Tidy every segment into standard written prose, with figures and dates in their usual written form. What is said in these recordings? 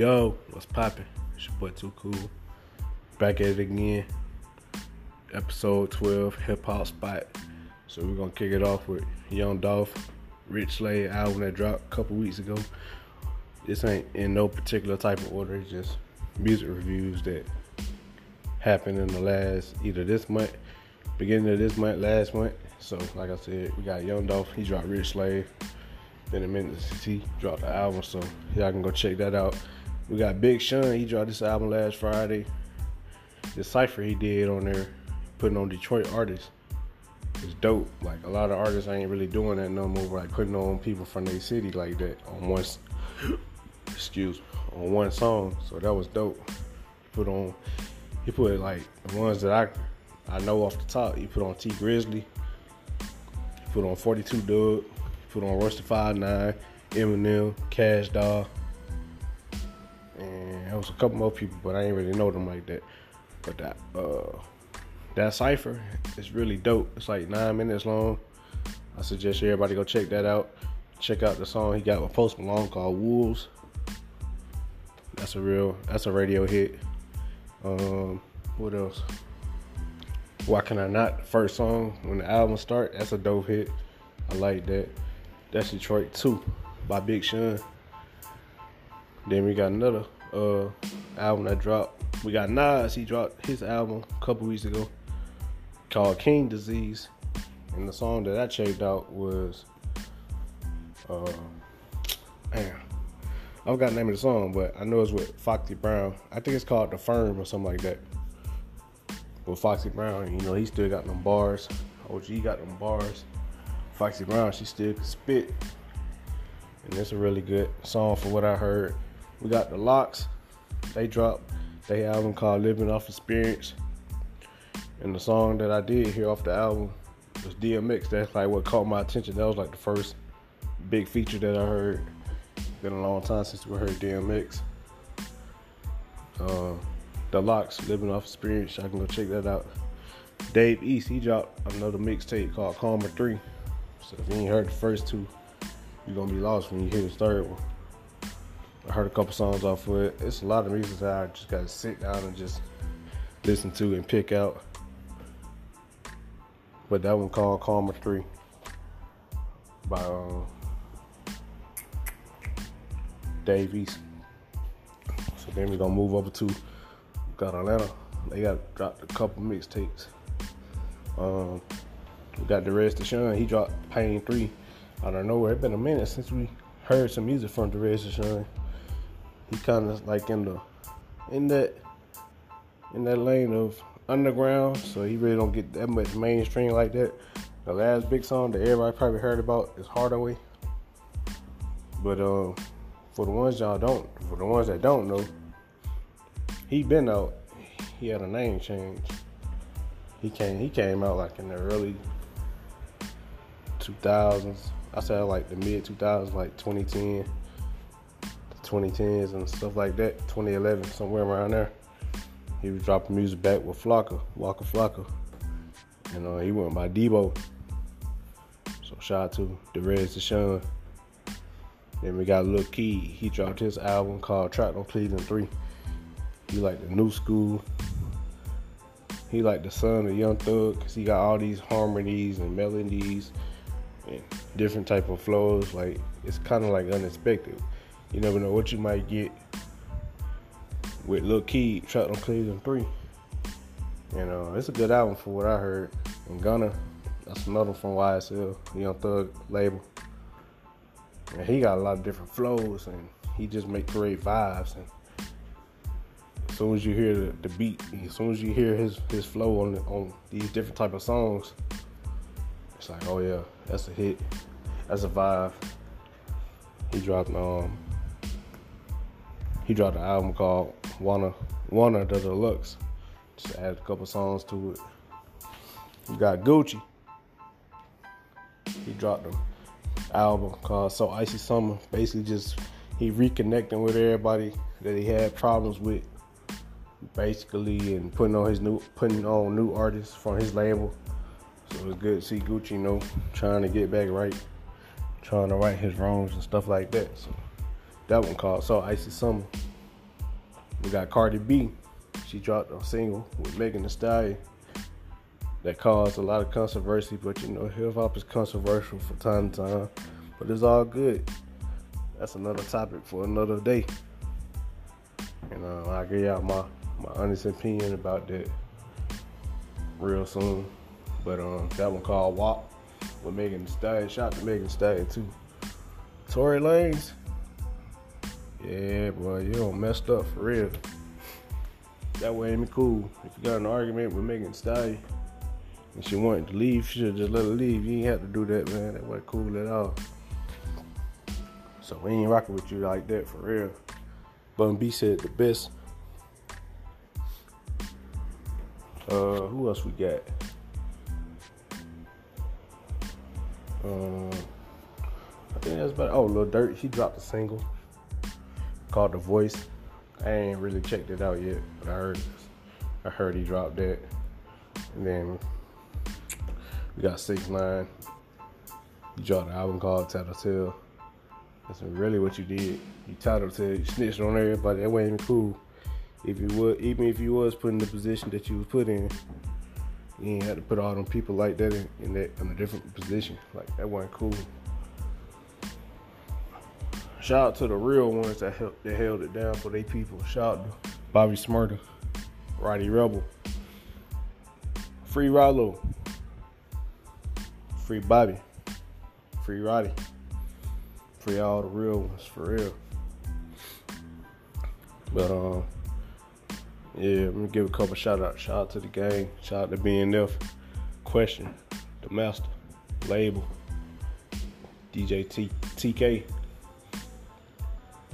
Yo, what's poppin'? It's your boy Too Cool. Back at it again. Episode 12, Hip-Hop Spot. So we're gonna kick it off with Young Dolph, Rich Slave album that dropped a couple weeks ago. This ain't in no particular type of order. It's just music reviews that happened in the last, either this month, beginning of this month, last month. So like I said, we got Young Dolph. He dropped Rich Slave. Then a minute he dropped the album. So y'all can go check that out. We got Big Sean. He dropped this album last Friday. The cypher he did on there, putting on Detroit artists, is dope. Like, a lot of artists ain't really doing that no more. Like, putting on people from their city like that on one, on one song. So that was dope. He put like the ones that I know off the top. He put on T Grizzly. He put on 42 Doug. He put on Rusty 5 9, Eminem, Cash Doll. And there was a couple more people, but I ain't really know them like that. But that cypher is really dope. It's like 9 minutes long. I suggest everybody go check that out. Check out the song he got with Post Malone called Wolves. That's a radio hit. What else? Why Can I Not? First song when the album start. That's a dope hit. I like that. That's Detroit 2 by Big Sean. Then we got another album that dropped. We got Nas. He dropped his album a couple weeks ago called King Disease. And the song that I checked out was I forgot the name of the song, but I know it's with Foxy Brown. I think it's called The Firm or something like that. With Foxy Brown, you know, he still got them bars. OG got them bars. Foxy Brown, she still can spit. And it's a really good song for what I heard. We got The Lox. They dropped their album called Living Off Experience. And the song that I did hear off the album was DMX. That's like what caught my attention. That was like the first big feature that I heard. Been a long time since we heard DMX. The Lox, Living Off Experience. Y'all can go check that out. Dave East, he dropped another mixtape called Karma 3. So if you ain't heard the first two, you're going to be lost when you hear the third one. I heard a couple songs off of it. It's a lot of music that I just got to sit down and just listen to and pick out. But that one called Karma 3 by Dave East. So then we're going to move over to got Atlanta. They got dropped a couple mixtapes. We got Derez De'Shawn. He dropped Pain 3 out of nowhere. It's been a minute since we heard some music from Derez De'Shawn. He kind of like in that lane of underground, so he really don't get that much mainstream like that. The last big song that everybody probably heard about is Hardaway. But for the ones that don't know, he been out. He had a name change. He came out like in the early 2000s. I said like the mid 2000s, like 2010, the 2010s and stuff like that. 2011, somewhere around there. He was dropping music back with Walker Flocka, and he went by Debo. So shout out to Derez De'Shawn. Then we got Lil' Key. He dropped his album called Track on Cleveland 3. He like the new school. He like the son of Young Thug because he got all these harmonies and melodies and different type of flows. Like, it's kind of like unexpected. You never know what you might get with Lil' Key, Track on Cleveland 3. And it's a good album for what I heard. And Gunna, that's another from YSL, Young Thug label. And he got a lot of different flows, and he just make great vibes. And as soon as you hear the beat, as soon as you hear his flow on these different type of songs, it's like, oh yeah, that's a hit, that's a vibe. He dropped an album called Wanna the Deluxe. Just add a couple songs to it. We got Gucci. He dropped them. Album called So Icy Summer. Basically just he reconnecting with everybody that he had problems with, basically, and putting on new artists from his label. So it's good to see Gucci, trying to get back right, trying to right his wrongs and stuff like that. So that one called So Icy Summer. We got Cardi B. She dropped a single with Megan The Stallion that caused a lot of controversy, but you know, hip-hop is controversial from time to time, but it's all good. That's another topic for another day. And I'll give y'all my honest opinion about that real soon. But that one called WAP with Megan Thee Stallion. Shout out to Megan Thee Stallion too. Tory Lanez. Yeah, boy, you don't messed up for real. That way ain't me cool. If you got an argument with Megan Thee Stallion and she wanted to leave, she should just let her leave. You ain't have to do that, man. That wasn't cool at all. So we ain't rocking with you like that for real. Bun B said the best. Who else we got? I think that's about it. Oh, Lil Durk, he dropped a single called The Voice. I ain't really checked it out yet, but I heard he dropped that. And then we got 6ix9ine. He dropped an album called Tattletale. That's really what you did. You tattletale, you snitched on everybody. That wasn't even cool. If you would, even if you was put in the position that you was put in, you ain't had to put all them people like that in a different position. Like, that wasn't cool. Shout out to the real ones that held it down for their people. Shout out to Bobby Smurda, Roddy Rebel, Free Rollo, Free Bobby, Free Roddy. Free all the real ones, for real. But, yeah, let me give a couple shout-outs. Shout-out to the gang. Shout-out to BNF, Question, The Master, Label, DJ TK.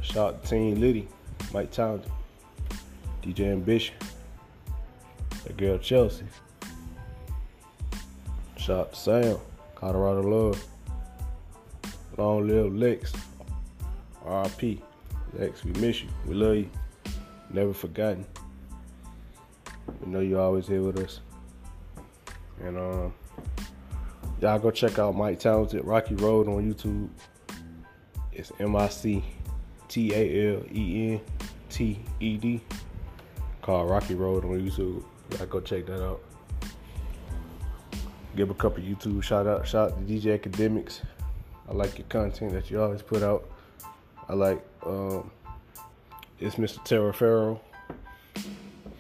Shout-out to Team Liddy, Mike Townsend, DJ Ambition, that girl Chelsea. Shout-out to Sam, Colorado Love. Long live Lex, R.I.P. Lex, we miss you. We love you. Never forgotten. We know you always here with us. And y'all go check out Mike Townsend, Rocky Road on YouTube. It's MICTALENTED called Rocky Road on YouTube. Y'all go check that out. Give a couple YouTube shout-outs. Shout out to DJ Academics. I like your content that you always put out. I like, it's Mr. Terra Farrell.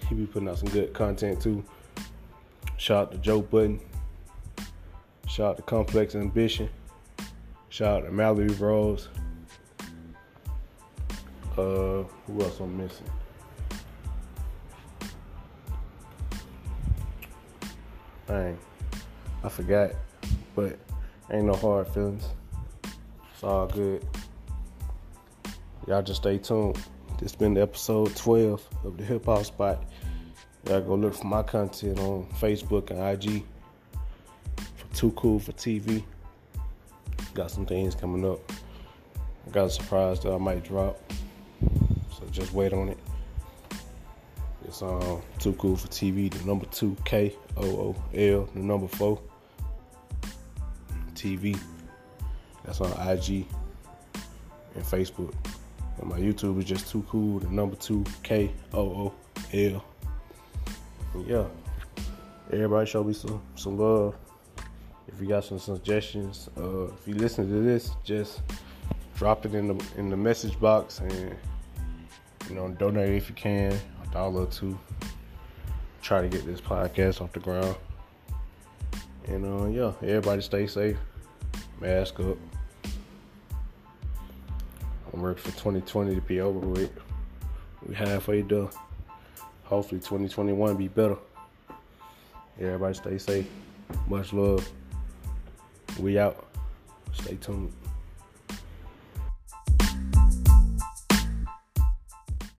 He be putting out some good content too. Shout out to Joe Button. Shout out to Complex Ambition. Shout out to Mallory Rose. Who else I'm missing? Dang, I forgot, but ain't no hard feelings. It's all good. Y'all just stay tuned. This been the episode 12 of the Hip-Hop Spot. Y'all go look for my content on Facebook and IG for Too Cool for TV. Got some things coming up. I got a surprise that I might drop, so just wait on it. It's Too Cool for TV, the number 2 KOOL, the number 4 TV. That's on IG and Facebook. And my YouTube is just Too Cool, the number 2 KOOL. Yeah. Everybody show me some love. If you got some suggestions, if you listen to this, just drop it in the message box, and you know, donate if you can, $1 or $2. Try to get this podcast off the ground. And yeah, everybody stay safe. Mask up. I'm working for 2020 to be over with. We halfway done. Hopefully 2021 be better. Everybody stay safe. Much love. We out. Stay tuned.